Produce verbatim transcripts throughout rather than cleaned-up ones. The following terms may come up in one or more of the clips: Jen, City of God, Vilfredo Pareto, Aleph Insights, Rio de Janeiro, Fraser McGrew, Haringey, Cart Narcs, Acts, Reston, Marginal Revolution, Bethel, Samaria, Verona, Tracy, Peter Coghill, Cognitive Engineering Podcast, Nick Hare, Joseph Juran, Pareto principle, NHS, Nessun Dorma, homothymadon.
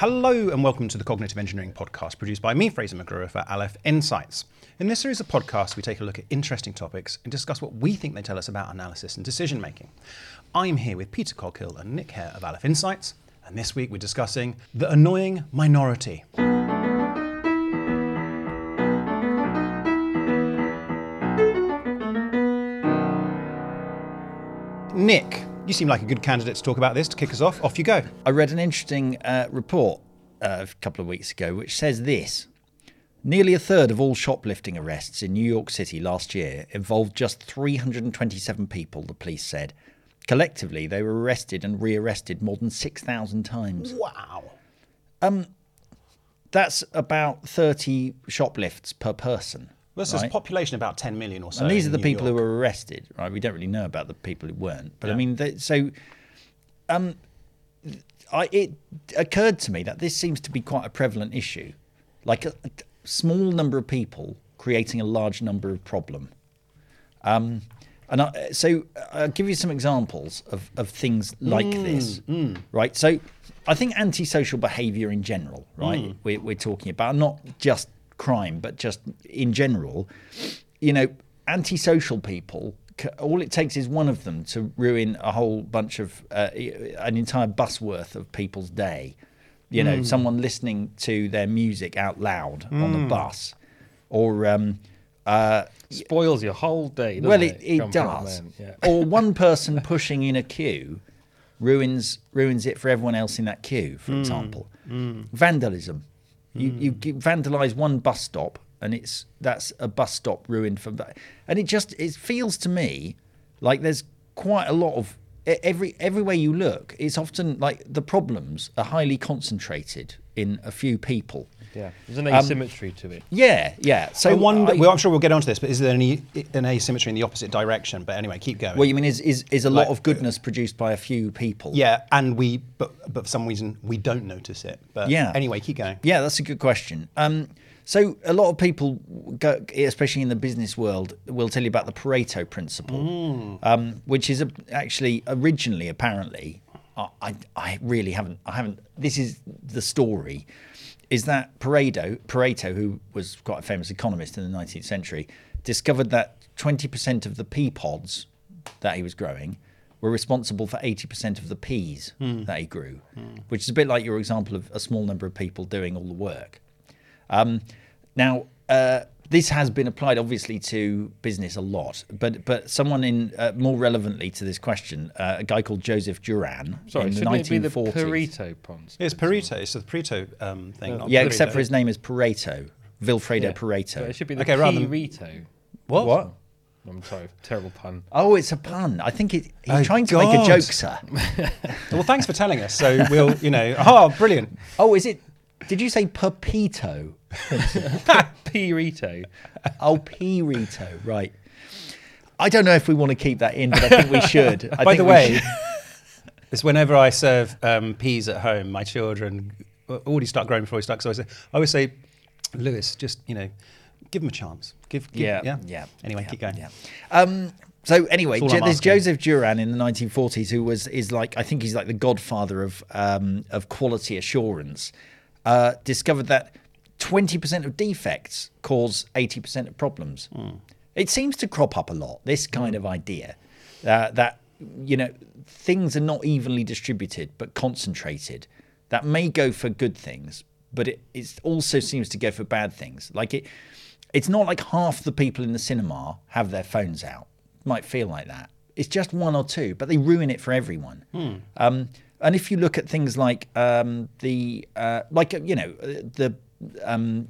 Hello and welcome to the Cognitive Engineering Podcast, produced by me, Fraser McGrew, for Aleph Insights. In this series of podcasts, we take a look at interesting topics and discuss what we think they tell us about analysis and decision making. I'm here with Peter Coghill and Nick Hare of Aleph Insights, and this week we're discussing the annoying minority. Nick, you seem like a good candidate to talk about this. To kick us off, off you go. I read an interesting uh, report uh, a couple of weeks ago which says this. Nearly a third of all shoplifting arrests in New York City last year involved just three hundred twenty-seven people, the police said. Collectively, they were arrested and rearrested more than six thousand times. Wow. Um, that's about thirty shoplifts per person. This is right? population about ten million or so. And these are the New people York. who were arrested, right? We don't really know about the people who weren't. But yeah. I mean, they, so um, I, it occurred to me that this seems to be quite a prevalent issue. Like a, a small number of people creating a large number of problem. Um, and I, so I'll give you some examples of, of things like mm, this, mm. right? So I think antisocial behaviour in general, right? Mm. We're, we're talking about not just crime, but just in general, you know, antisocial people, all it takes is one of them to ruin a whole bunch of uh, an entire bus worth of people's day. You know, mm. someone listening to their music out loud mm. on the bus, or um, uh, spoils your whole day. Well, it, it, it does. Yeah. Or one person pushing in a queue ruins ruins it for everyone else in that queue. For mm. example, mm. vandalism. You, you vandalise one bus stop, and it's that's a bus stop ruined for that. And it just it feels to me like there's quite a lot of every everywhere you look, it's often like the problems are highly concentrated in a few people. Yeah, there's an asymmetry um, to it. Yeah, yeah. So I wonder, I, well, I'm sure we'll get onto this, but is there any an asymmetry in the opposite direction? But anyway, keep going. Well, you mean is is, is a lot like, of goodness produced by a few people? Yeah, and we, but but for some reason we don't notice it. But yeah. Anyway, keep going. Yeah, that's a good question. Um, so a lot of people, go, especially in the business world, will tell you about the Pareto principle, mm. um, which is a, actually originally apparently, I I really haven't I haven't. This is the story. Is that Pareto, Pareto, who was quite a famous economist in the nineteenth century, discovered that twenty percent of the pea pods that he was growing were responsible for eighty percent of the peas mm. that he grew, mm. which is a bit like your example of a small number of people doing all the work. Um, now, uh, this has been applied, obviously, to business a lot, but but someone in uh, more relevantly to this question, uh, a guy called Joseph Juran. Sorry, in the shouldn't it be the Pareto principle? It's Pareto. It's the Pareto um, thing. No, not yeah, Pareto. Except for his name is Pareto, Vilfredo yeah. Pareto. So it should be the okay, rather Pareto. What? What? I'm sorry, terrible pun. Oh, it's a pun. I think it, he's oh, trying to God. make a joke, sir. Well, thanks for telling us. So we'll, you know, oh, brilliant. Oh, is it? Did you say Pareto? Pareto. Oh, Pareto. Right. I don't know if we want to keep that in, but I think we should. I By think the way, it's whenever I serve um, peas at home, my children already start growing before we start. So I say, I always say, Lewis, just you know, give them a chance. Give, give yeah, yeah, yeah. Anyway, yeah, keep going. Yeah. Um, so anyway, J- there's Joseph Juran in the nineteen forties, who was is like I think he's like the godfather of um, of quality assurance. Uh, discovered that twenty percent of defects cause eighty percent of problems. Mm. It seems to crop up a lot, this kind mm. of idea, uh, that, you know, things are not evenly distributed but concentrated. That may go for good things, but it it's also seems to go for bad things. Like it, it's not like half the people in the cinema have their phones out. It might feel like that. It's just one or two, but they ruin it for everyone. Mm. Um, and if you look at things like um, the, uh, like, you know, the um,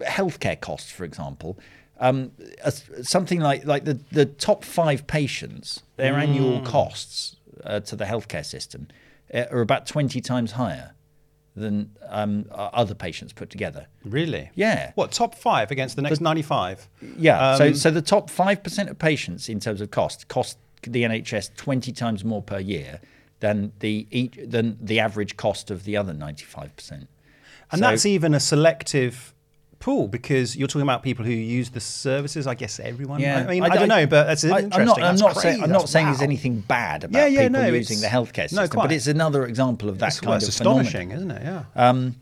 healthcare costs, for example, um, uh, something like, like the, the top five patients, their mm. annual costs uh, to the healthcare system uh, are about twenty times higher than um, other patients put together. Really? Yeah. What, top five against the next the, ninety-five? Yeah. Um, so, so the top five percent of patients in terms of cost, cost the N H S twenty times more per year than the each, than the average cost of the other ninety-five percent. And so, that's even a selective pool, because you're talking about people who use the services. I guess everyone. Yeah. I mean, I, I don't I, know, but that's I, interesting. I'm not, that's I'm not, say, I'm not wow. saying there's anything bad about yeah, yeah, people no, using the healthcare system, no, but it's another example of that it's, kind well, it's of astonishing, phenomenon. Isn't it? Yeah. Um,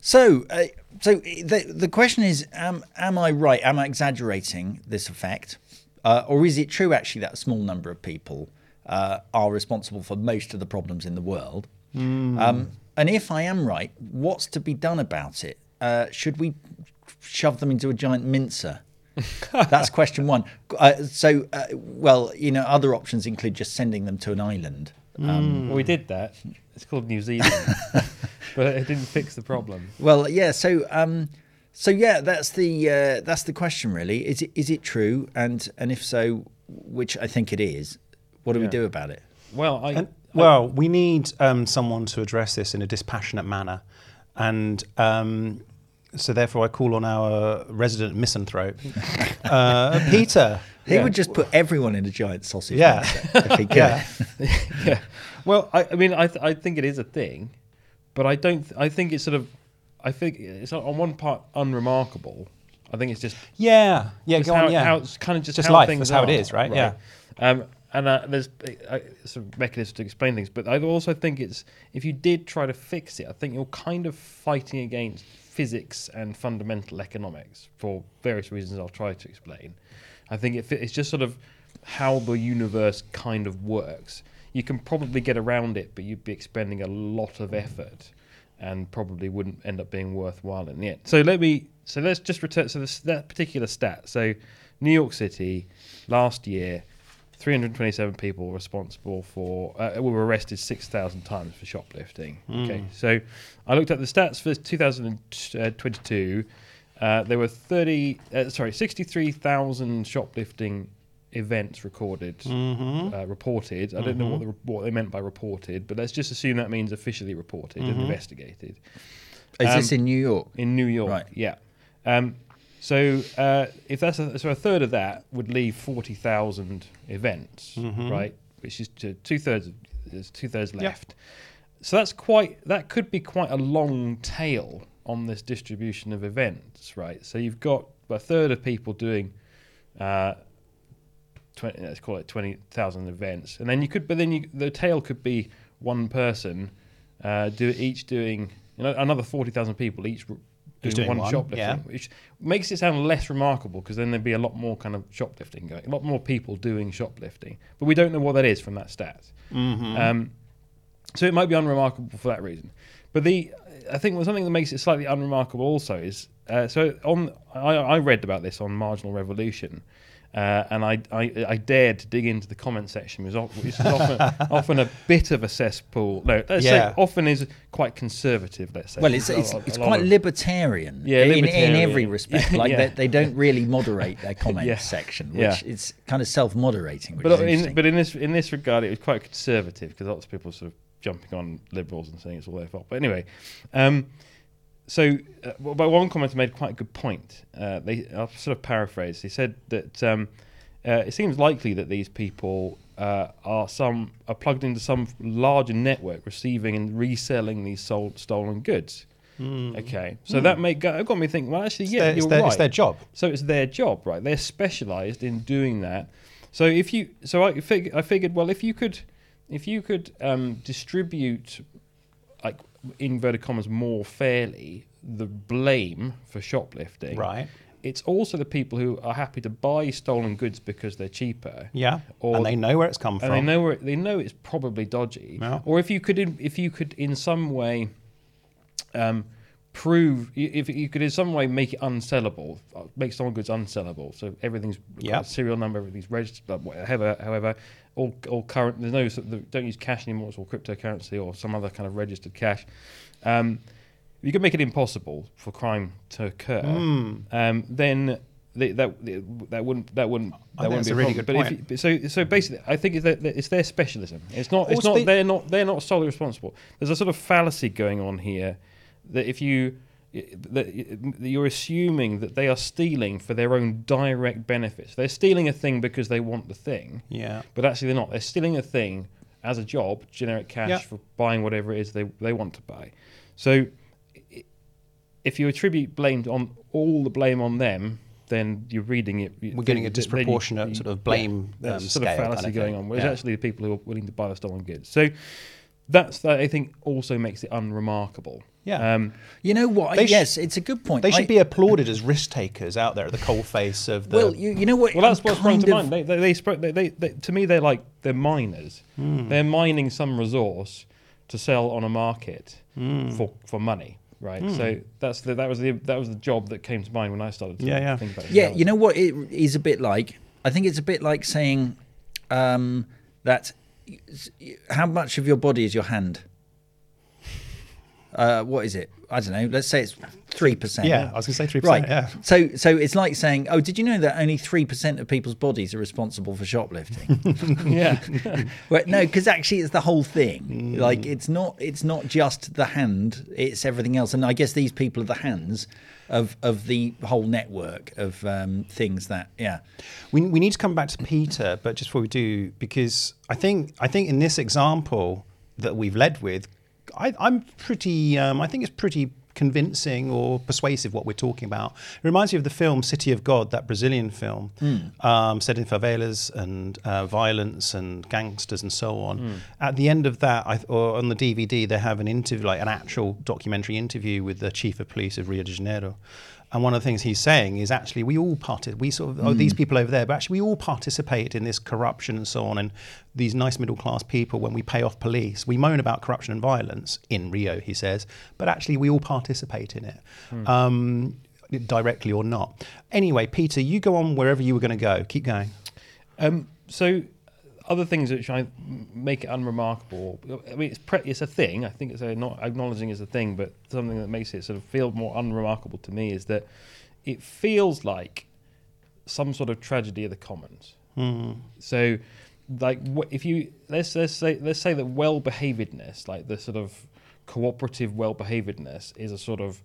so, uh, so the the question is: um, am I right? Am I exaggerating this effect, uh, or is it true actually that a small number of people uh, are responsible for most of the problems in the world? Mm. Um, and if I am right, what's to be done about it? Uh, should we shove them into a giant mincer? That's question one. Uh, so, uh, well, you know, other options include just sending them to an island. Um, mm. We did that. It's called New Zealand, but it didn't fix the problem. Well, yeah. So, um, so yeah, that's the uh, that's the question, really. Is it is it true? And and if so, which I think it is. What do yeah. we do about it? Well, I, and, well, I, we need um, someone to address this in a dispassionate manner, and. Um, So therefore, I call on our resident misanthrope, uh, Peter. He yeah. would just put everyone in a giant sausage. Yeah, if he could. Yeah. yeah. Well, I, I mean, I, th- I think it is a thing, but I don't. Th- I think it's sort of. I think it's on one part unremarkable. I think it's just. Yeah. Yeah. Just go how, on, yeah. How it's kind of just, just how life. Things That's how are, it is, right? right? Yeah. Um, and uh, there's uh, some mechanisms to explain things, but I also think it's if you did try to fix it, I think you're kind of fighting against physics and fundamental economics for various reasons I'll try to explain. I think it, it's just sort of how the universe kind of works. You can probably get around it, but you'd be expending a lot of effort and probably wouldn't end up being worthwhile in the end. So let me, so let's just return, so this, that particular stat. So New York City last year, three hundred twenty-seven people responsible for, uh, were arrested six thousand times for shoplifting. Mm. Okay, so I looked at the stats for two thousand twenty-two. Uh, there were thirty, uh, sorry, sixty-three thousand shoplifting events recorded, mm-hmm. uh, reported. I mm-hmm. don't know what, the, what they meant by reported, but let's just assume that means officially reported mm-hmm. and investigated. Is um, this in New York? In New York, right. yeah. Um, So uh, if that's a, so a third of that would leave forty thousand events, mm-hmm. right? Which is two thirds. There's two thirds left. Yep. So that's quite. That could be quite a long tail on this distribution of events, right? So you've got a third of people doing, uh, twenty. Let's call it twenty thousand events, and then you could. But then you, the tail could be one person, uh, do each doing you know, another forty thousand people each. Doing, doing one, one. shoplifting, yeah. which makes it sound less remarkable because then there'd be a lot more kind of shoplifting going, a lot more people doing shoplifting. But we don't know what that is from that stat. Mm-hmm. Um, so it might be unremarkable for that reason. But the I think something that makes it slightly unremarkable also is uh, so on. I, I read about this on Marginal Revolution, uh, and I, I I dared to dig into the comment section, which is often, often a bit of a cesspool. No, let's yeah. say often is quite conservative. Let's say. Well, it's it's, lot, it's quite of, libertarian. Yeah, in, libertarian. in every respect. Like yeah. they, they don't really moderate their comment yeah. section, which yeah. it's kind of self-moderating. Which but is in, but in this in this regard, it was quite conservative because lots of people sort of. Jumping on liberals and saying it's all their fault. But anyway, um, so uh, but one commenter made quite a good point. Uh, they, I'll sort of paraphrase. He said that um, uh, it seems likely that these people uh, are some are plugged into some larger network receiving and reselling these sold, stolen goods. Mm. Okay, so mm. that may go, got me thinking, well, actually, it's yeah, their, you're it's their, right. It's their job. So it's their job, right? They're specialised in doing that. So if you, so I, fig- I figured, well, if you could... If you could um, distribute, like, inverted commas, more fairly the blame for shoplifting, right? It's also the people who are happy to buy stolen goods because they're cheaper. Yeah, or and they know where it's come and from. And they know where it, they know it's probably dodgy. Yeah. Or if you could, in, if you could in some way um, prove, if you could in some way make it unsellable, make stolen goods unsellable. So everything's yeah. serial number, everything's registered, whatever, however. All, all current. There's no. Sort of, don't use cash anymore. It's all cryptocurrency or some other kind of registered cash. Um, you could make it impossible for crime to occur. Mm. Um, then they, that that wouldn't that wouldn't that wouldn't be a really good point. But if you, so so basically, I think it's their, it's their specialism. It's not. It's not. They're not. They're not solely responsible. There's a sort of fallacy going on here that if you. That you're assuming that they are stealing for their own direct benefits. They're stealing a thing because they want the thing. Yeah. But actually they're not. They're stealing a thing as a job, generic cash yeah. for buying whatever it is they, they want to buy. So it, if you attribute blame on all the blame on them, then you're reading it. We're getting a disproportionate you, sort of blame yeah, um, sort of fallacy kind of going on. Whereas yeah. actually the people who are willing to buy the stolen goods. So that's that I think also makes it unremarkable. Yeah. Um, you know what? I, yes, should, it's a good point. They should I, be applauded as risk takers out there at the coalface of the. Well, you, you know what? Well, that's what sprung to mind. They they, they, they they to me they're like they're miners. Mm. They're mining some resource to sell on a market mm. for for money. Right, mm. so that's the, that was the that was the job that came to mind when I started to yeah, yeah. think about it. Yeah, you know what it is a bit like? I think it's a bit like saying um, that how much of your body is your hand? Uh, what is it? I don't know. Let's say it's three percent. Yeah, I was going to say three percent, right. yeah. So so it's like saying, oh, did you know that only three percent of people's bodies are responsible for shoplifting? yeah. well, no, because actually it's the whole thing. Mm. Like it's not it's not just the hand, it's everything else. And I guess these people are the hands of of the whole network of um, things that, yeah. We we need to come back to Peter, but just before we do, because I think I think in this example that we've led with, I, I'm pretty, um, I think it's pretty convincing or persuasive what we're talking about. It reminds me of the film City of God, that Brazilian film, mm. um, set in favelas and uh, violence and gangsters and so on. Mm. At the end of that, I, or on the D V D, they have an interview, like an actual documentary interview with the chief of police of Rio de Janeiro. And one of the things he's saying is actually we all parted, we sort of, mm. oh, these people over there, but actually we all participate in this corruption and so on. And these nice middle class people, when we pay off police, we moan about corruption and violence in Rio, he says, but actually we all participate in it, mm. um, directly or not. Anyway, Peter, you go on wherever you were going to go. Keep going. Um, so other things which I make it unremarkable, I mean, it's, pre- it's a thing, I think it's a, not acknowledging it's a thing, but something that makes it sort of feel more unremarkable to me is that it feels like some sort of tragedy of the commons. Mm. So, like, if you, let's, let's, say, let's say that well-behavedness, like the sort of cooperative well-behavedness is a sort of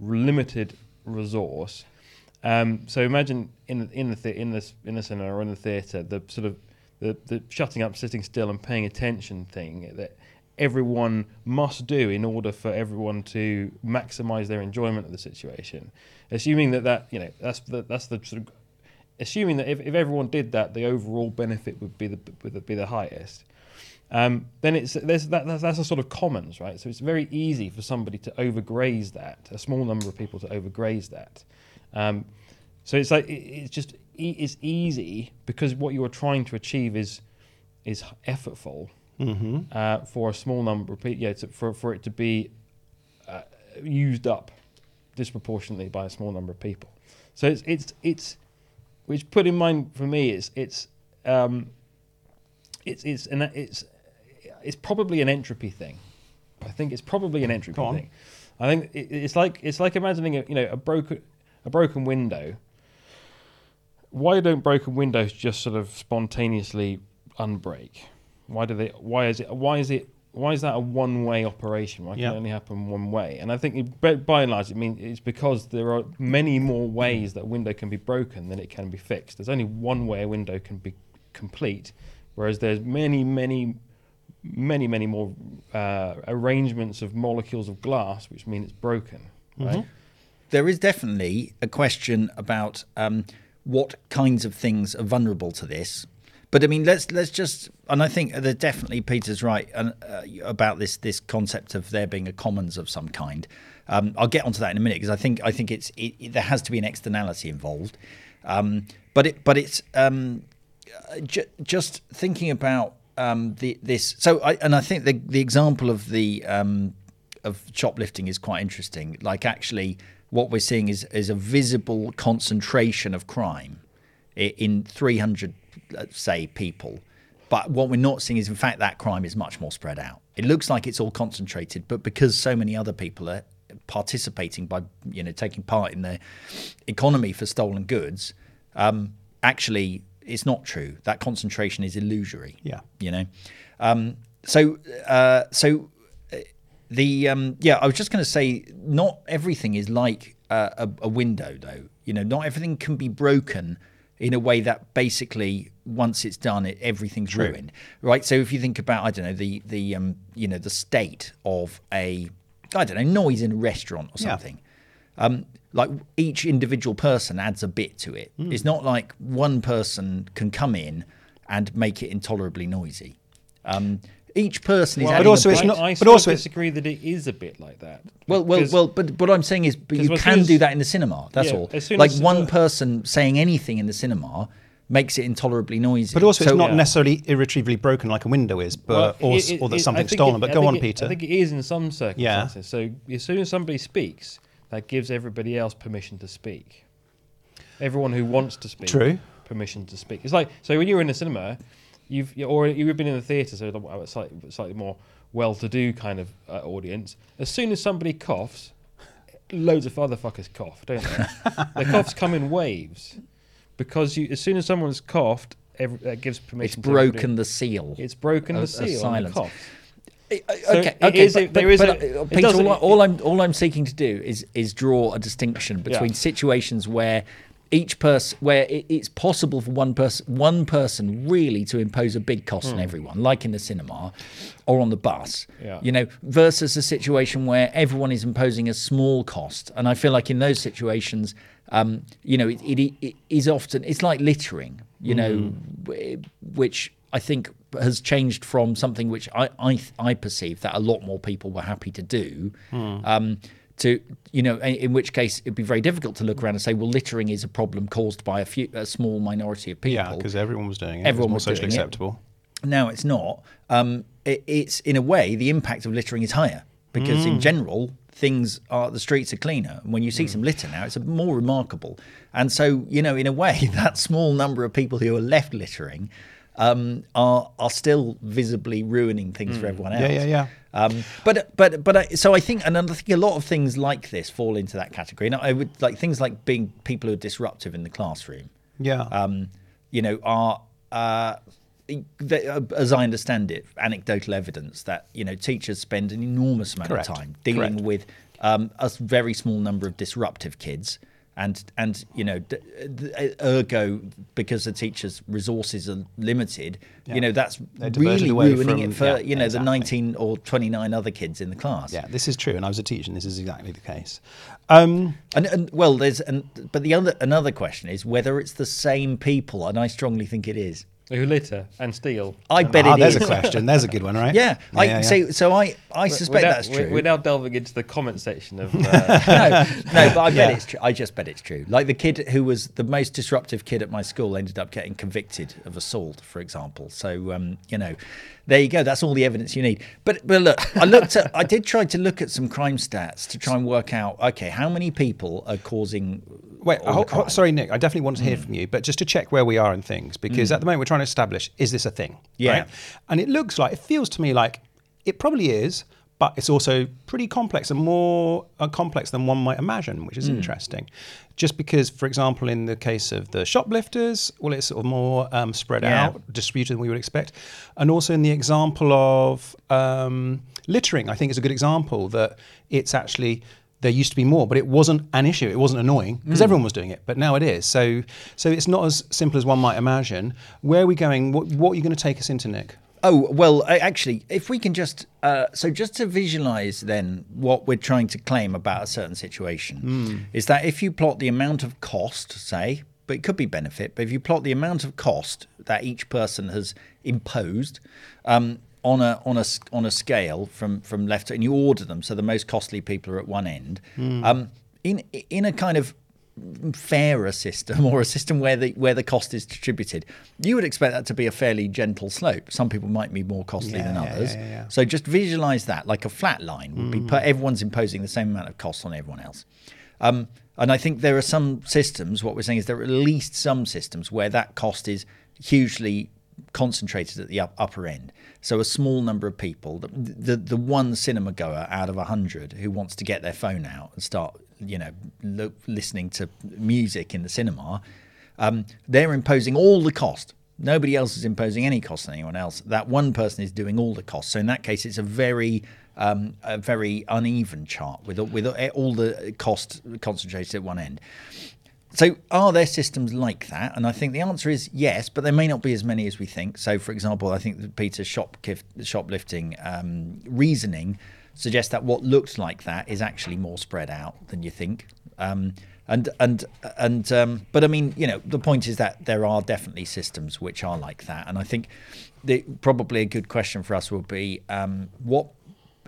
limited resource. Um, so imagine in, in, the the, in, this, in the cinema or in the theatre, the sort of, The, the shutting up, sitting still and paying attention thing that everyone must do in order for everyone to maximize their enjoyment of the situation. Assuming that, that you know, that's the, that's the sort of, assuming that if, if everyone did that, the overall benefit would be the, would be the highest. Um, then it's there's that that's, that's a sort of commons, right? So it's very easy for somebody to overgraze that, a small number of people to overgraze that. Um, so it's like, it, it's just, it's easy because what you are trying to achieve is is effortful mm-hmm. uh, for a small number of people. Yeah, to, for for it to be uh, used up disproportionately by a small number of people. So it's it's it's which put in mind for me is it's um, it's it's an it's it's probably an entropy thing. I think it's probably an entropy Go on. thing. I think it, it's like it's like imagining a, you know a broken a broken window. Why don't broken windows just sort of spontaneously unbreak? Why do they? Why is it? Why is it? Why is that a one-way operation? Why can yep. it only happen one way? And I think, it, by and large, it means it's because there are many more ways that a window can be broken than it can be fixed. There's only one way a window can be complete, whereas there's many, many, many, many more uh, arrangements of molecules of glass, which mean it's broken. Mm-hmm. Right? There is definitely a question about. Um, what kinds of things are vulnerable to this? But I mean, let's let's just, and I think that definitely Peter's right uh, uh, about this this concept of there being a commons of some kind. Um, I'll get onto that in a minute because I think I think it's it, it, there has to be an externality involved. Um, but it but it's um, ju- just thinking about um, the this. So I and I think the the example of the um, of shoplifting is quite interesting. Like actually. What we're seeing is, is a visible concentration of crime in three hundred, let's say, people. But what we're not seeing is, in fact, that crime is much more spread out. It looks like it's all concentrated, but because so many other people are participating by, you know, taking part in the economy for stolen goods, um, actually, it's not true. That concentration is illusory. Yeah. You know? Um, so, uh, so... The um, yeah, I was just going to say, not everything is like uh, a, a window, though. You know, not everything can be broken in a way that basically once it's done, it, everything's True. ruined, right? So if you think about, I don't know, the the um, you know, the state of a, I don't know, noise in a restaurant or something, um, like each individual person adds a bit to it. Mm. It's not like one person can come in and make it intolerably noisy. Um, each person well, is. But also, a it's not. I but also, disagree that it is a bit like that. Well, well, well. But what I'm saying is, but you can do that in the cinema. That's yeah, all. Like as, one uh, person saying anything in the cinema makes it intolerably noisy. But also, so, it's not yeah. necessarily irretrievably broken like a window is, but well, or, it, it, or there's something stolen. It, but I go on, it, Peter. I think it is in some circumstances. Yeah. So as soon as somebody speaks, that gives everybody else permission to speak. Everyone who wants to speak, true, permission to speak. It's like so when you were in the cinema. You've or you've been in the theatre, so a slightly, slightly more well-to-do kind of uh, audience. As soon as somebody coughs, loads of other fuckers cough, don't they? The coughs come in waves because you, as soon as someone's coughed, every, that gives permission. It's to broken everybody. The seal. It's broken of, the seal. Silence. The it, okay, so okay, okay is, but, there is. But, a, Peter, all, I, all I'm all I'm seeking to do is is draw a distinction between yeah. situations where. Each person, where it, it's possible for one person, one person really to impose a big cost mm. on everyone, like in the cinema or on the bus, yeah. you know, versus a situation where everyone is imposing a small cost. And I feel like in those situations, um, you know, it, it, it is often, it's like littering, you mm. know, which I think has changed from something which I I, I perceive that a lot more people were happy to do. Mm. Um, To, you know, in which case it'd be very difficult to look around and say, well, littering is a problem caused by a few, a small minority of people. Yeah, because everyone was doing it. Everyone it was, was socially doing acceptable. It. Now it's not. Um, it, it's in a way the impact of littering is higher because mm. in general things are the streets are cleaner. And when you see mm. some litter now, it's more remarkable. And so you know, in a way, that small number of people who are left littering um, are are still visibly ruining things mm. for everyone else. Yeah, yeah, yeah. Um, but but but I, so I think, and I think a lot of things like this fall into that category. And I would like things like being people who are disruptive in the classroom. Yeah. Um, you know, are uh, they, as I understand it, anecdotal evidence that you know teachers spend an enormous amount Correct. Of time dealing Correct. With um, a very small number of disruptive kids, and and you know, d- d- ergo because the teachers' resources are limited. Yeah. You know, that's really ruining from, it for, yeah, you know, exactly. the nineteen or twenty-nine other kids in the class. Yeah, this is true. And I was a teacher and this is exactly the case. Um, and, and well, there's, and, but the other another question is whether it's the same people. And I strongly think it is. Who litter and steal. I bet ah, it there's is. There's a question. There's a good one, right? Yeah. yeah, I, yeah, yeah. So, so I, I suspect now, that's true. We're now delving into the comment section of... Uh... no, no, but I bet yeah. it's true. I just bet it's true. Like the kid who was the most disruptive kid at my school ended up getting convicted of assault, for example. So, um, you know, there you go. That's all the evidence you need. But but look, I looked at... I did try to look at some crime stats to try and work out, okay, how many people are causing... Wait, ho- ho- sorry, Nick, I definitely want to hear mm. from you, but just to check where we are in things, because mm. at the moment we're trying to establish, is this a thing? Yeah. Right? And it looks like, it feels to me like it probably is, but it's also pretty complex and more uh, complex than one might imagine, which is mm. interesting. Just because, for example, in the case of the shoplifters, well, it's sort of more um, spread yeah. out, distributed than we would expect. And also in the example of um, littering, I think is a good example that it's actually... There used to be more, but it wasn't an issue. It wasn't annoying because mm. everyone was doing it, but now it is. So so it's not as simple as one might imagine. Where are we going? What, what are you going to take us into, Nick? Oh, well, actually, if we can just... Uh, so just to visualise then what we're trying to claim about a certain situation mm. is that if you plot the amount of cost, say, but it could be benefit, but if you plot the amount of cost that each person has imposed... Um, on a on a on a scale from from left to, and you order them so the most costly people are at one end mm. um in in a kind of fairer system or a system where the where the cost is distributed, you would expect that to be a fairly gentle slope. Some people might be more costly yeah, than others yeah, yeah, yeah. So just visualize that like a flat line would mm. be per, everyone's imposing the same amount of cost on everyone else. Um and I think there are some systems, what we're saying is there are at least some systems where that cost is hugely concentrated at the up, upper end. So a small number of people, the the, the one cinema goer out of a hundred who wants to get their phone out and start, you know, lo- listening to music in the cinema, um, they're imposing all the cost. Nobody else is imposing any cost on anyone else. That one person is doing all the cost. So in that case, it's a very um, a very uneven chart with with all the cost concentrated at one end. So are there systems like that? And I think the answer is yes, but there may not be as many as we think. So, for example, I think Peter's shop, shoplifting um, reasoning suggests that what looked like that is actually more spread out than you think. Um, and and and um, but I mean, you know, the point is that there are definitely systems which are like that. And I think the, probably a good question for us will be um, what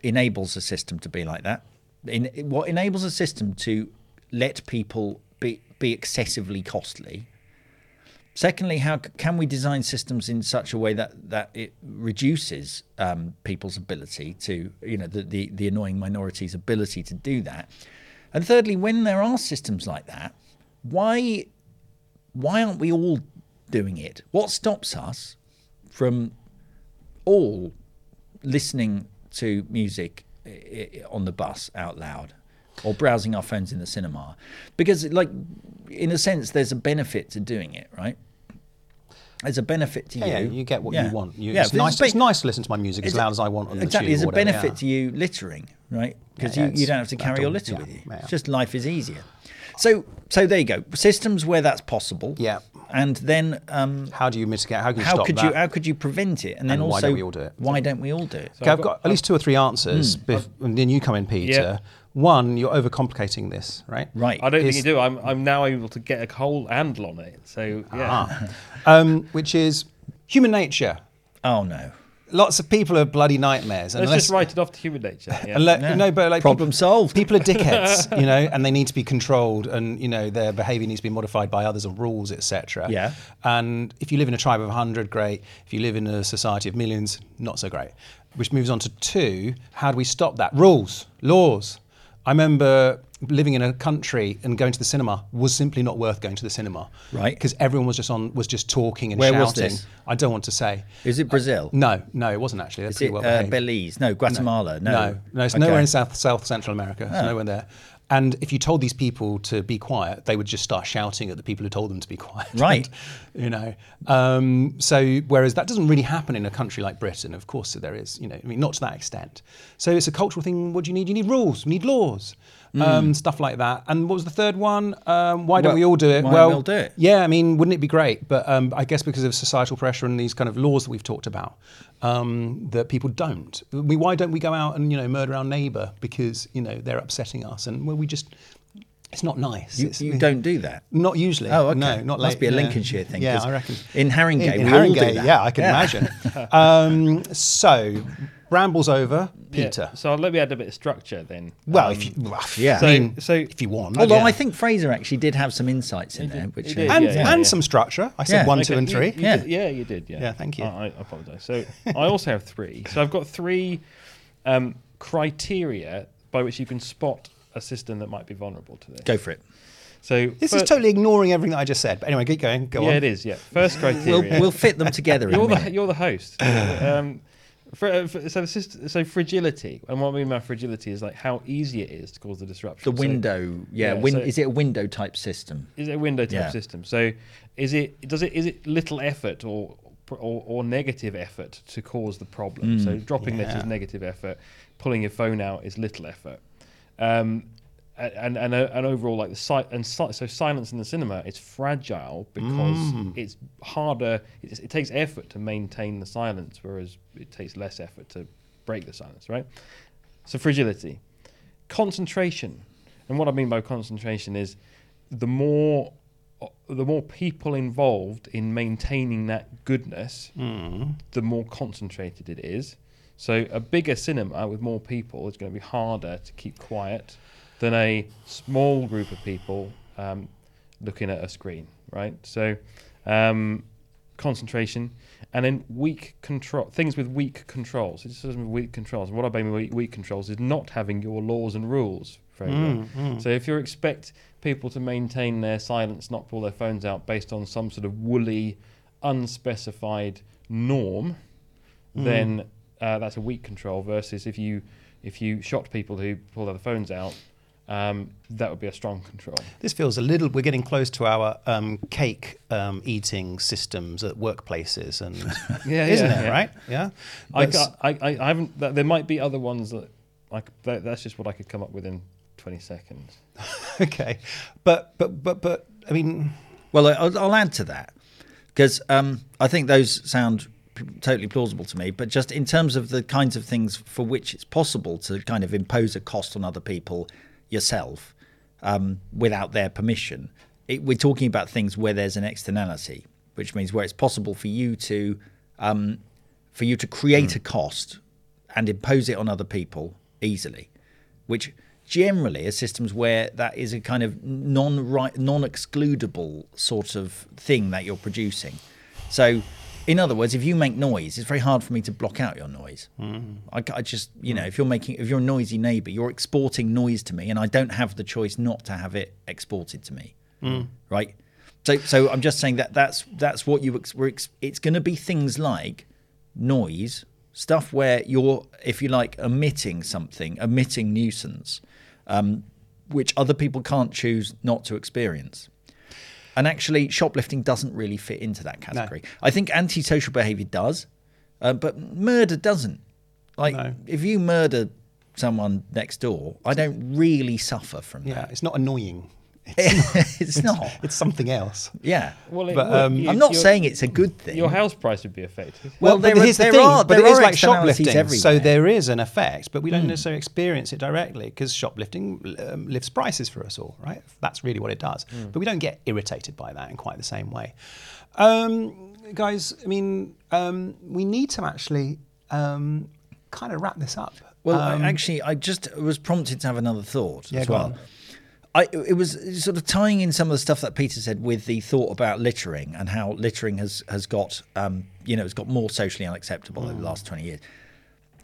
enables a system to be like that? In, what enables a system to let people be, be excessively costly? Secondly, how can we design systems in such a way that, that it reduces um, people's ability to, you know, the, the, the annoying minority's ability to do that? And thirdly, when there are systems like that, why why aren't we all doing it? What stops us from all listening to music on the bus out loud, or browsing our phones in the cinema? Because, like, in a sense, there's a benefit to doing it, right? There's a benefit to yeah, you. Yeah, you get what yeah. you want. You, yeah, it's, nice, it's nice to listen to my music as loud as I want on the exactly, tube. Exactly, there's a benefit yeah. to you littering, right? Because yeah, yeah, you, you don't have to carry your litter yeah, with you. Yeah. It's just life is easier. So so there you go. Systems where that's possible. Yeah. And then... Um, how do you mitigate? How, can you how stop could that? you How could you prevent it? And then and also... why don't we all do it? Why don't we all do it? So okay, I've got, got at least two or three answers. Mm, bef- and then you come in, Peter. Yeah. One, you're overcomplicating this, right? Right. I don't is, think you do. I'm I'm now able to get a whole handle on it. So, yeah. um, which is human nature. Oh, no. Lots of people are bloody nightmares. Let's unless, just write it off to human nature. Yeah. Unless, yeah. No, but like problem people, solved. People are dickheads, you know, and they need to be controlled, and you know their behaviour needs to be modified by others or rules, et cetera. Yeah. And if you live in a tribe of a hundred, great. If you live in a society of millions, not so great. Which moves on to two. How do we stop that? Rules, laws. I remember living in a country and going to the cinema was simply not worth going to the cinema, right? Because everyone was just on was just talking and Where shouting. Where was this? I don't want to say. Is it Brazil? Uh, no, no, it wasn't actually. That's Is it well uh, Belize? No, Guatemala. No, no, no, no it's okay. nowhere in South South Central America. It's oh. nowhere there. And if you told these people to be quiet, they would just start shouting at the people who told them to be quiet. Right. And, you know. Um, so whereas that doesn't really happen in a country like Britain, of course there is, you know, I mean, not to that extent. So it's a cultural thing. What do you need? You need rules. You need laws. Mm. Um, stuff like that. And what was the third one? Um, why don't well, we all do it? Why well, we all do it? Yeah, I mean, wouldn't it be great? But um, I guess because of societal pressure and these kind of laws that we've talked about, um, that people don't. We why don't we go out and you know murder our neighbour because you know they're upsetting us? And well, we just it's not nice. You, it's, you don't do that. Not usually. Oh, okay. No, not must late. be a Lincolnshire yeah. thing. Yeah, I reckon. In Haringey, in, in we Haringey, all do that. Yeah, I can yeah. imagine. um, so. Rambles over, Peter. Yeah, so let me add a bit of structure then. Well, um, if you, well, yeah. So, I mean, so if you want. Although yeah. I think Fraser actually did have some insights in did, there, which did, and, yeah, yeah, and yeah. some structure. I said yeah. one, okay. two, and three. You, you yeah, did, yeah, you did. Yeah, yeah. Thank you. I, I apologise. So I also have three. So I've got three um, criteria by which you can spot a system that might be vulnerable to this. Go for it. So this first, is totally ignoring everything I just said. But anyway, keep going. Go yeah, on. Yeah, it is. Yeah. First criteria. we'll, we'll fit them together. in you're the you're the host. um, So, so fragility, and what I mean by fragility is like how easy it is to cause the disruption. The window, so, yeah. yeah win, so is it a window type system? Is it a window type yeah. system? So, is it does it is it little effort or or, or negative effort to cause the problem? Mm, so, dropping yeah. this is negative effort. Pulling your phone out is little effort. Um, and and and overall, like the si- and si- so silence in the cinema is fragile because mm. it's harder. It's, it takes effort to maintain the silence, whereas it takes less effort to break the silence, right? So fragility, concentration, and what I mean by concentration is the more the more people involved in maintaining that goodness, mm. the more concentrated it is. So a bigger cinema with more people is going to be harder to keep quiet than a small group of people um, looking at a screen, right? So um, concentration, and then weak control, things with weak controls. It just doesn't mean weak controls. What I mean by weak controls is not having your laws and rules framework. Mm, mm. So if you expect people to maintain their silence, not pull their phones out based on some sort of woolly, unspecified norm, mm. then uh, that's a weak control versus if you if you shot people who pull their phones out, Um, that would be a strong control. This feels a little, we're getting close to our um, cake um, eating systems at workplaces, and yeah, isn't yeah, it, yeah. right? Yeah. I, got, I, I haven't, there might be other ones that, like, that, that's just what I could come up with in twenty seconds. Okay. But, but, but, but, I mean. Well, I'll, I'll add to that because um, I think those sound totally plausible to me, but just in terms of the kinds of things for which it's possible to kind of impose a cost on other people yourself um, without their permission, it, we're talking about things where there's an externality, which means where it's possible for you to um, for you to create mm. a cost and impose it on other people easily, which generally are systems where that is a kind of non-right, non-excludable sort of thing that you're producing. So, in other words, if you make noise, it's very hard for me to block out your noise. Mm. I, I just, you know, if you're making, if you're a noisy neighbour, you're exporting noise to me, and I don't have the choice not to have it exported to me, mm. right? So, so I'm just saying that that's that's what you ex- we're ex- it's going to be things like noise, stuff where you're, if you like, omitting something, omitting nuisance, um, which other people can't choose not to experience. And actually, shoplifting doesn't really fit into that category. No. I think antisocial behaviour does, uh, but murder doesn't. Like, no. If you murder someone next door, I don't really suffer from yeah, that. Yeah, it's not annoying. It's, not, it's not. It's, it's something else. Yeah. Well, it, but, um, you, I'm not saying it's a good thing. Your house price would be affected. Well, well there, here's are, the there thing, are. But there it is like shoplifting, everywhere. So there is an effect, but we don't mm. necessarily experience it directly because shoplifting um, lifts prices for us all, right? That's really what it does. Mm. But we don't get irritated by that in quite the same way. Um, guys, I mean, um, we need to actually um, kind of wrap this up. Well, um, I actually, I just was prompted to have another thought yeah, as well. On. I, it was sort of tying in some of the stuff that Peter said with the thought about littering and how littering has has got, um, you know, it's got more socially unacceptable mm. over the last twenty years.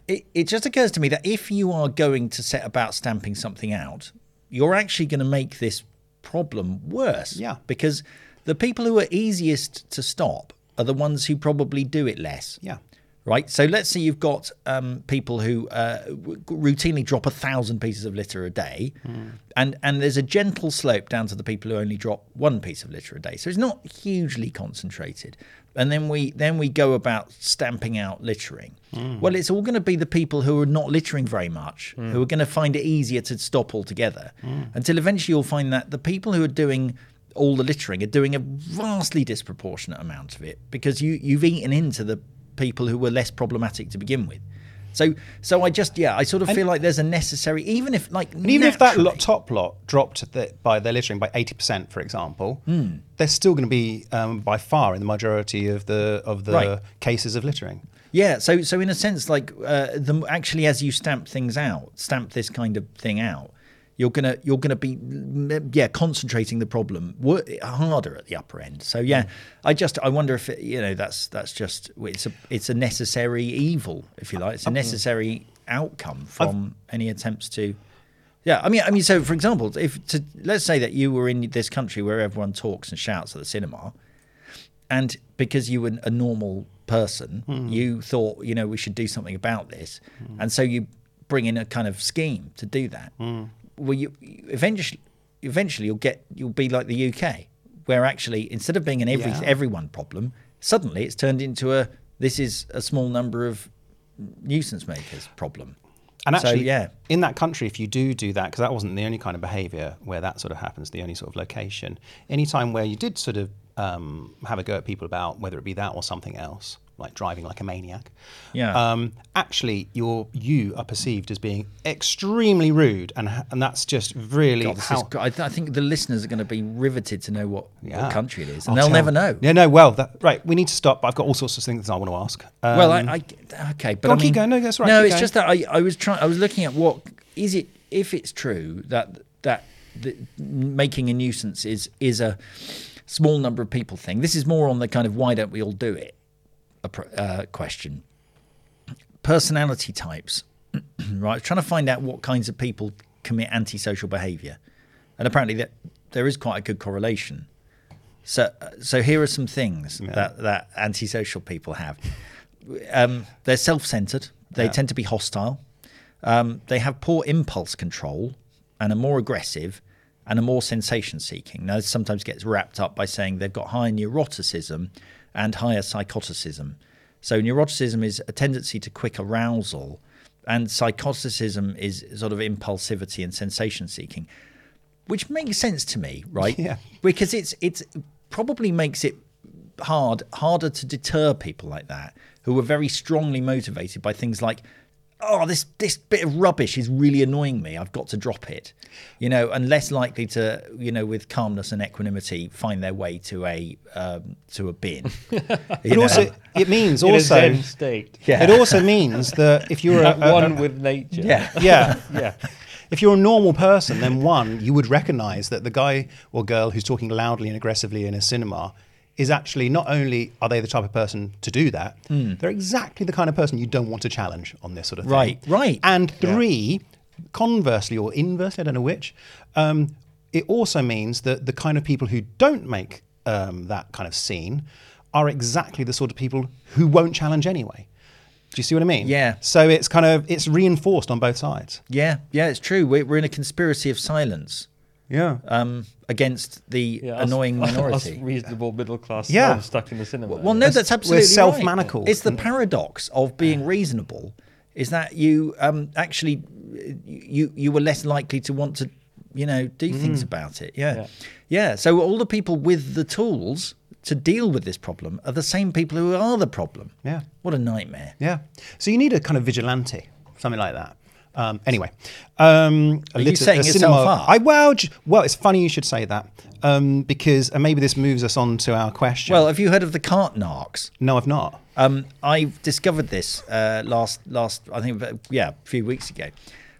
It, it just occurs to me that if you are going to set about stamping something out, you're actually going to make this problem worse. Yeah. Because the people who are easiest to stop are the ones who probably do it less. Yeah. Right. So let's say you've got um, people who uh, routinely drop a thousand pieces of litter a day, mm. and and there's a gentle slope down to the people who only drop one piece of litter a day. So it's not hugely concentrated. And then we then we go about stamping out littering. Mm. Well, it's all going to be the people who are not littering very much, mm. who are going to find it easier to stop altogether, mm. until eventually you'll find that the people who are doing all the littering are doing a vastly disproportionate amount of it because you you've eaten into the people who were less problematic to begin with. So so I just, yeah, I sort of and feel like there's a necessary, even if like and even if that lot, top lot dropped the, by their littering by eighty percent, for example, mm. they're still going to be um, by far in the majority of the of the right. cases of littering. Yeah, so so in a sense, like uh, the, actually as you stamp things out, stamp this kind of thing out, you're gonna you're gonna be yeah concentrating the problem harder at the upper end. So yeah, I just I wonder if it, you know that's that's just it's a it's a necessary evil, if you like. It's a necessary outcome from I've, any attempts to yeah. I mean I mean so for example, if to, let's say that you were in this country where everyone talks and shouts at the cinema, and because you were a normal person, mm. you thought you know we should do something about this, mm. and so you bring in a kind of scheme to do that. Mm. Well, you eventually, eventually you'll get you'll be like the U K, where actually instead of being an every yeah. everyone problem, suddenly it's turned into a this is a small number of nuisance makers problem. And actually, so, yeah. in that country, if you do do that, because that wasn't the only kind of behaviour where that sort of happens, the only sort of location. Any time where you did sort of um, have a go at people about whether it be that or something else, like driving like a maniac, yeah. Um, actually, you're you are perceived as being extremely rude, and and that's just really. God, how, is, I, th- I think the listeners are going to be riveted to know what, yeah. what country it is, and I'll they'll never know. Yeah, no, well, that, right. We need to stop. But I've got all sorts of things I want to ask. Um, well, I, I okay, but I mean, keep going. No, that's right. No, it's going. just that I, I was trying. I was looking at what is it if it's true that that the, making a nuisance is is a small number of people thing. This is more on the kind of why don't we all do it. A uh, question. Personality types, right? Trying to find out what kinds of people commit antisocial behaviour, and apparently that there is quite a good correlation. So, so here are some things yeah. that that antisocial people have. Um, they're self-centred. They yeah. tend to be hostile. Um, they have poor impulse control and are more aggressive and are more sensation-seeking. Now, this sometimes gets wrapped up by saying they've got high neuroticism and higher psychoticism. So neuroticism is a tendency to quick arousal, and psychoticism is sort of impulsivity and sensation seeking, which makes sense to me, right? Yeah. Because it's it's probably makes it hard, harder to deter people like that who are very strongly motivated by things like, oh, this this bit of rubbish is really annoying me, I've got to drop it, you know, and less likely to, you know, with calmness and equanimity, find their way to a um, to a bin. It also it means also in a Zen state. Yeah. It also means that if you're a, a, one a, with nature, yeah, yeah, yeah. If you're a normal person, then one, you would recognise that the guy or girl who's talking loudly and aggressively in a cinema is actually, not only are they the type of person to do that, mm. they're exactly the kind of person you don't want to challenge on this sort of thing. Right, right. And three, yeah. conversely or inversely, I don't know which, um, it also means that the kind of people who don't make um, that kind of scene are exactly the sort of people who won't challenge anyway. Do you see what I mean? Yeah. So it's kind of, it's reinforced on both sides. Yeah, yeah, it's true. We're, we're in a conspiracy of silence. Yeah. Um, against the yeah, annoying us, minority. Us reasonable middle class yeah. stuck in the cinema. Well, well no, that's absolutely We're self-manacled. Right. It's the paradox of being reasonable, is that you um, actually, you you were less likely to want to, you know, do mm. things about it. Yeah. yeah. Yeah. So all the people with the tools to deal with this problem are the same people who are the problem. Yeah. What a nightmare. Yeah. So you need a kind of vigilante, something like that. Um, anyway. Um, are a little, you setting yourself up? I, well, well, it's funny you should say that, um, because and maybe this moves us on to our question. Well, have you heard of the Cart Narcs? No, I've not. Um, I discovered this uh, last, last I think, yeah, a few weeks ago.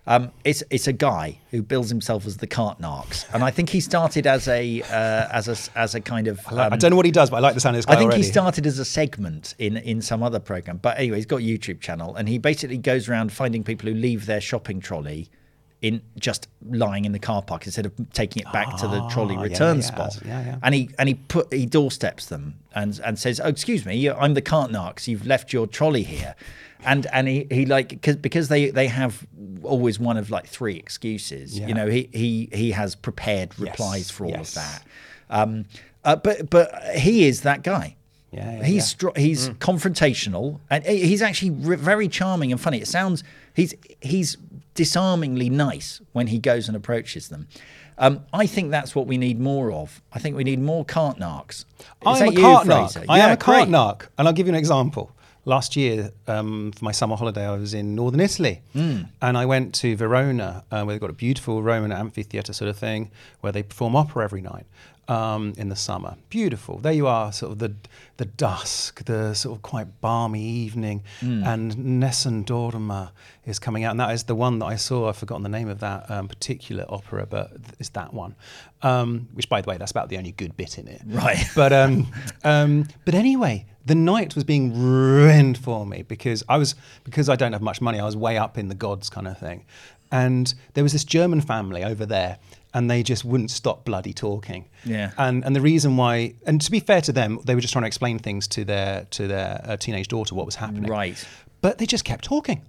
Um, it's it's a guy who bills himself as the Cart Narcs, and I think he started as a uh, as a as a kind of um, I, like, I don't know what he does, but I like the sound of his guy I think already. He started as a segment in in some other program, but anyway, he's got a YouTube channel, and he basically goes around finding people who leave their shopping trolley in just lying in the car park instead of taking it back oh, to the trolley return yeah, yeah, spot, yeah, yeah. and he and he put he doorsteps them and and says, "Oh, excuse me, I'm the Cart Narcs. You've left your trolley here." And and he, he like cause, because they, they have always one of like three excuses. Yeah. You know, he he he has prepared replies yes. for all yes. of that. Um, uh, but but he is that guy. Yeah, yeah, he's yeah. Str- he's mm. confrontational, and he's actually re- very charming and funny. It sounds he's he's disarmingly nice when he goes and approaches them. Um, I think that's what we need more of. I think we need more Cart Narcs. I am a Cart Narc. I yeah, am a Cart Narc, and I'll give you an example. Last year, um, for my summer holiday, I was in northern Italy, mm. and I went to Verona, uh, where they've got a beautiful Roman amphitheatre sort of thing, where they perform opera every night um, in the summer. Beautiful. There you are, sort of the the dusk, the sort of quite balmy evening, mm. and Nessun Dorma is coming out, and that is the one that I saw. I've forgotten the name of that um, particular opera, but it's that one. Um, which, by the way, that's about the only good bit in it. Right. But um, um, but anyway. The night was being ruined for me because I was because I don't have much money. I was way up in the gods kind of thing, and there was this German family over there, and they just wouldn't stop bloody talking. Yeah. And and the reason why, and to be fair to them, they were just trying to explain things to their to their uh, teenage daughter what was happening. Right. But they just kept talking.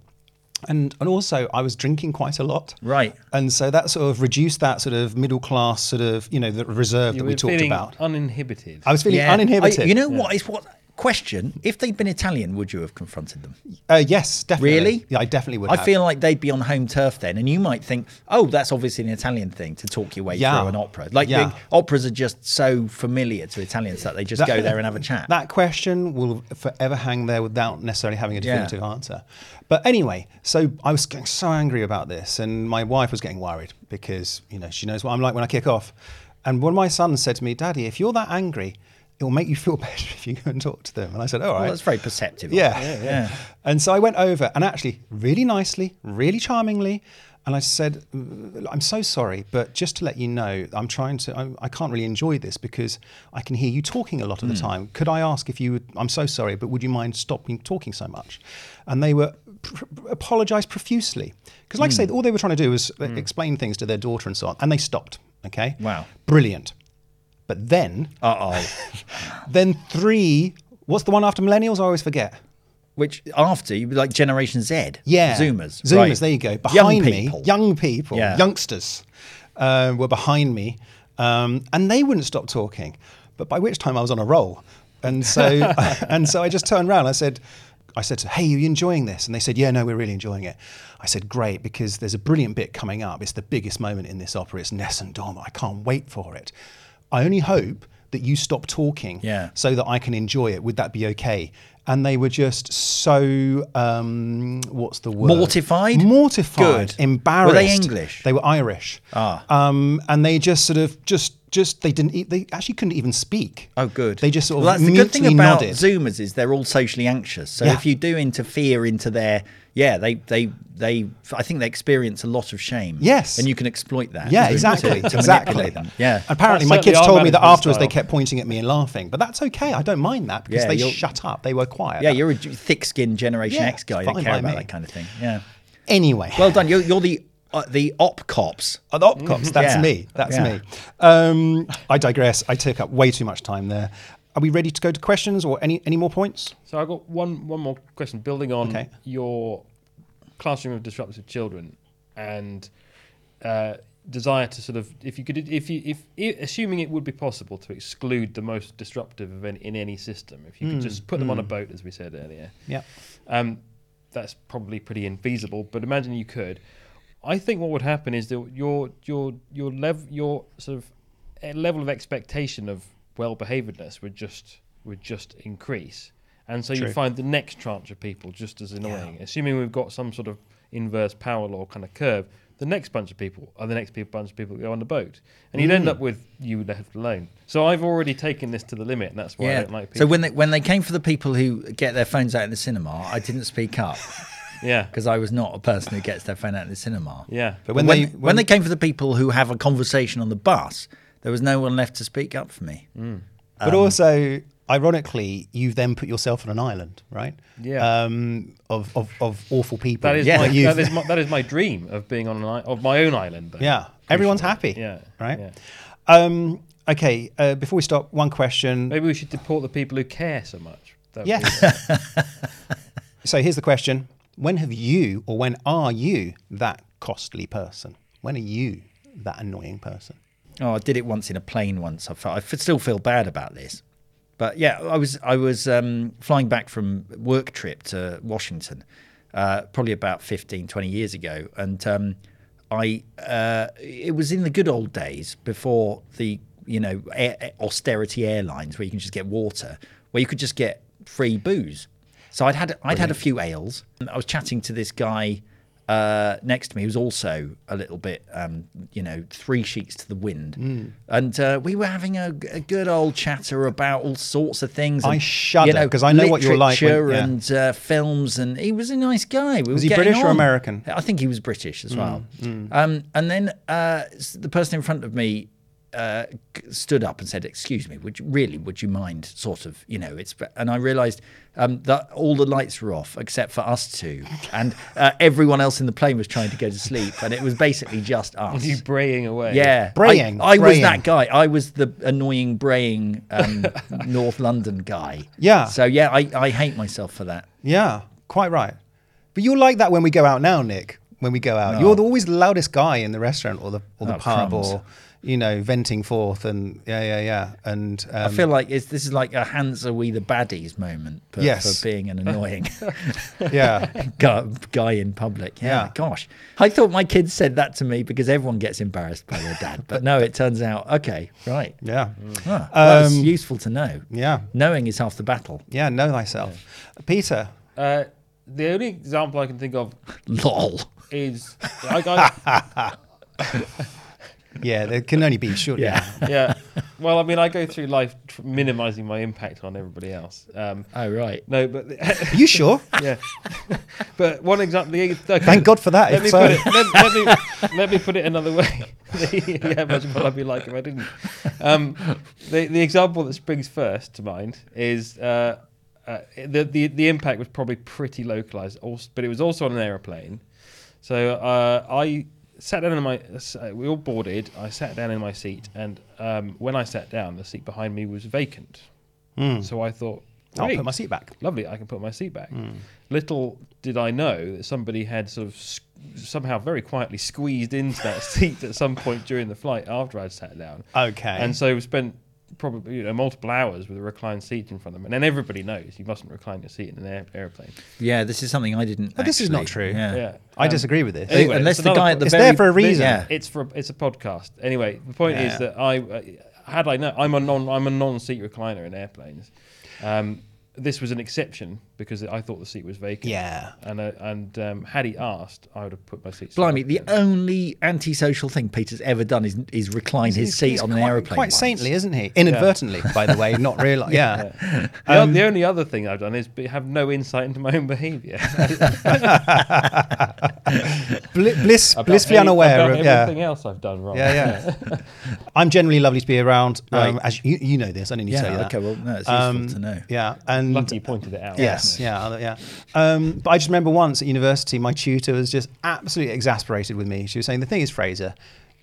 And and also I was drinking quite a lot, right? And so that sort of reduced that sort of middle class sort of you know the reserve you that we talked about. Uninhibited. I was feeling yeah. uninhibited. I, you know yeah. what is what question? If they'd been Italian, would you have confronted them? Uh, yes, definitely. Really? Yeah, I definitely would. I have. feel like they'd be on home turf then, and you might think, oh, that's obviously an Italian thing to talk your way yeah. through an opera. Like yeah. the, operas are just so familiar to Italians that they just that, go there and have a chat. That question will forever hang there without necessarily having a definitive yeah. answer. But anyway, so I was getting so angry about this, and my wife was getting worried because you know she knows what I'm like when I kick off. And one of my sons said to me, "Daddy, if you're that angry, it will make you feel better if you go and talk to them." And I said, all right. Well, that's very perceptive. Yeah. yeah. yeah. And so I went over and actually really nicely, really charmingly. And I said, "I'm so sorry, but just to let you know, I'm trying to, I, I can't really enjoy this because I can hear you talking a lot of mm. the time. Could I ask if you would, I'm so sorry, but would you mind stopping talking so much?" And they were pr- apologized profusely. Because like mm. I say, all they were trying to do was mm. explain things to their daughter and so on. And they stopped. Okay. Wow. Brilliant. But then, uh oh, then three. What's the one after millennials? I always forget. Which after you like Generation Z? Yeah, Zoomers. Zoomers. Right. There you go. Behind young me, young people, yeah. youngsters uh, were behind me, um, and they wouldn't stop talking. But by which time I was on a roll, and so and so I just turned around. And I said. I said to them, "Hey, are you enjoying this?" And they said, "Yeah, no, we're really enjoying it." I said, "Great, because there's a brilliant bit coming up. It's the biggest moment in this opera. It's Nessun Dorma. I can't wait for it. I only hope that you stop talking yeah. so that I can enjoy it. Would that be okay? And they were just so, um, what's the word? Mortified? Mortified. Good. Embarrassed. Were they English? They were Irish. Ah. Um, and they just sort of, just, just they didn't, e- they actually couldn't even speak. Oh, good. They just sort of well, that's the good thing about nodded. Zoomers is they're all socially anxious. So yeah. if you do interfere into their, yeah, they, they, they, I think they experience a lot of shame. Yes. And you can exploit that. Yeah, exactly. To, to exactly. manipulate them. Yeah. Apparently my kids told me that afterwards style. They kept pointing at me and laughing, but that's okay. I don't mind that because yeah, they shut up. They were quiet. Yeah, you're a thick-skinned Generation yeah, X guy. You don't care about me. That kind of thing. Yeah. Anyway. Well done. You're, you're the uh, the op cops. Oh, the op cops. That's yeah. me. That's yeah. me. Um, I digress. I took up way too much time there. Are we ready to go to questions or any, any more points? So I've got one one more question. Building on okay. your classroom of disruptive children and uh, desire to sort of, if you could, if you, if, if assuming it would be possible to exclude the most disruptive event in any system, if you mm. could just put them mm. on a boat, as we said earlier, yeah, um, that's probably pretty infeasible. But imagine you could. I think what would happen is that your your your level your sort of level of expectation of well-behavedness would just would just increase, and so you find the next tranche of people just as annoying. Yeah. Assuming we've got some sort of inverse power law kind of curve, the next bunch of people are the next bunch of people that go on the boat, and mm. you'd end up with you left alone. So I've already taken this to the limit, and that's why yeah. I don't like people. So when they when they came for the people who get their phones out in the cinema, I didn't speak up. Yeah, because I was not a person who gets their phone out in the cinema. Yeah, but when, when they when, when they came for the people who have a conversation on the bus. There was no one left to speak up for me. Mm. But um, also, ironically, you've then put yourself on an island, right? Yeah. Um, of, of of awful people. That is, yeah. my, that, is my, that is my dream of being on an I- of my own island. Though, yeah. Everyone's sure. happy. Yeah. Right. Yeah. Um, okay. Uh, before we stop, one question. Maybe we should deport the people who care so much. That'd yes. So here's the question: when have you, or when are you, that costly person? When are you that annoying person? Oh, I did it once in a plane once. I, felt, I f- still feel bad about this. But yeah, I was I was um, flying back from work trip to Washington, uh, probably about fifteen, twenty years ago. And um, I uh, it was in the good old days before the, you know, air, austerity airlines where you can just get water, where you could just get free booze. So I'd had, I'd Brilliant. had a few ales. And I was chatting to this guy Uh, next to me, who's also a little bit, um, you know, three sheets to the wind. Mm. And uh, we were having a, a good old chatter about all sorts of things. And, I shudder, because you know, I know what you're like. Literature yeah. and uh, films, and he was a nice guy. We was he British on. or American? I think he was British as mm. well. Mm. Um, and then uh, the person in front of me uh, stood up and said, excuse me, would you, really, would you mind sort of, you know, it's, and I realised um, that all the lights were off except for us two, and uh, everyone else in the plane was trying to go to sleep, and it was basically just us. Was you braying away? Yeah. Braying. I, I braying. was that guy. I was the annoying braying um, North London guy. Yeah. So yeah, I, I hate myself for that. Yeah, quite right. But you're like that when we go out now, Nick, when we go out. No. You're the, always the loudest guy in the restaurant or the or the oh, pub crumbs. or... you know, venting forth and yeah, yeah, yeah. And um, I feel like it's, this is like a Hans Are We the Baddies moment for, yes. for being an annoying yeah. guy, guy in public. Yeah, yeah, gosh. I thought my kids said that to me because everyone gets embarrassed by their dad. But no, it turns out, okay, right. Yeah. Mm. Ah, well, um, it's useful to know. Yeah. Knowing is half the battle. Yeah, know thyself. Yeah. Peter? Uh, the only example I can think of... LOL. Is... Like I, yeah, there can only be, surely. Yeah. yeah. Well, I mean, I go through life tr- minimising my impact on everybody else. Um, oh, right. No, but... Are you sure? Yeah. But one example... Okay, thank God for that. Let, me, so. put it, let, let, me, let me put it another way. yeah, imagine what I'd be like if I didn't. Um, the, the example that springs first to mind is... Uh, uh, the, the, the impact was probably pretty localised, but it was also on an aeroplane. So uh, I... sat down in my uh, we all boarded. I sat down in my seat, and um, when I sat down, the seat behind me was vacant. Mm. So I thought, I'll put my seat back. Lovely, I can put my seat back. Mm. Little did I know that somebody had sort of sc- somehow very quietly squeezed into that seat at some point during the flight after I'd sat down. Okay. And so we spent probably you know, multiple hours with a reclined seat in front of them, and then everybody knows you mustn't recline your seat in an aer- airplane. Yeah, this is something I didn't. But this is not true. Yeah, yeah. I um, disagree with this. Anyway, unless the guy at the it's very, there for a reason. Yeah. It's for a, it's a podcast. Anyway, the point yeah. is that I had I known, I'm a non, I'm a non-seat recliner in airplanes. Um, this was an exception because I thought the seat was vacant. Yeah. And uh, and um, had he asked, I would have put my seat. Blimey, the in. only antisocial thing Peter's ever done is is recline he's, his seat he's on quite, an aeroplane. Quite once. Saintly, isn't he? Inadvertently, yeah. by the way, not realising. Yeah. yeah. Um, the, the only other thing I've done is have no insight into my own behaviour. Bliss, blissfully any, unaware about of everything yeah. else I've done wrong. Yeah, yeah. I'm generally lovely to be around. Um, right. As you, you know this, I don't need yeah, to tell you that. Okay, well, no, it's useful um, to know. Yeah, and lucky you pointed it out. Yes, it? yeah, yeah. Um, but I just remember once at university, my tutor was just absolutely exasperated with me. She was saying, "The thing is, Fraser,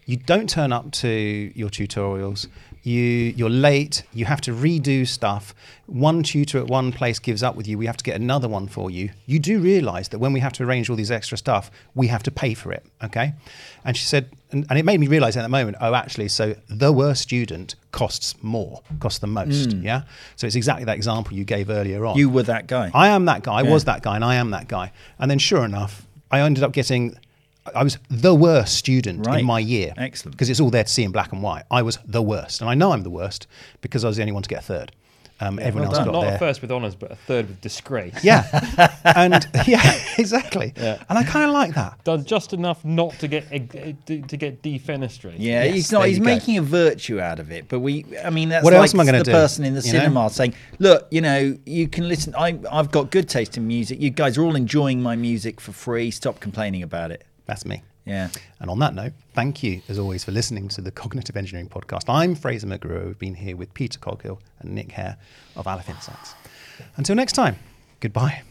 you don't turn up to your tutorials. You, you're late. You have to redo stuff. One tutor at one place gives up with you. We have to get another one for you. You do realise that when we have to arrange all these extra stuff, we have to pay for it, okay?" And she said, and, and it made me realise at that moment, oh, actually, so the worst student costs more, costs the most, mm. yeah? So it's exactly that example you gave earlier on. You were that guy. I am that guy. Yeah. I was that guy, and I am that guy. And then sure enough, I ended up getting... I was the worst student right. in my year. Excellent. Because it's all there to see in black and white. I was the worst. And I know I'm the worst because I was the only one to get a third. Um, yeah, everyone well else got Not there. Not a first with honours, but a third with disgrace. Yeah. and yeah, exactly. Yeah. And I kind of like that. Done just enough not to get to get defenestrated. Yeah, yes, he's not. He's making go. a virtue out of it. But we, I mean, that's what like else am I the do? person in the you cinema know? saying, "Look, you know, you can listen. I, I've got good taste in music. You guys are all enjoying my music for free. Stop complaining about it." That's me. Yeah. And on that note, thank you, as always, for listening to the Cognitive Engineering Podcast. I'm Fraser McGrew. We've been here with Peter Coghill and Nick Hare of Aleph Insights. Until next time, goodbye.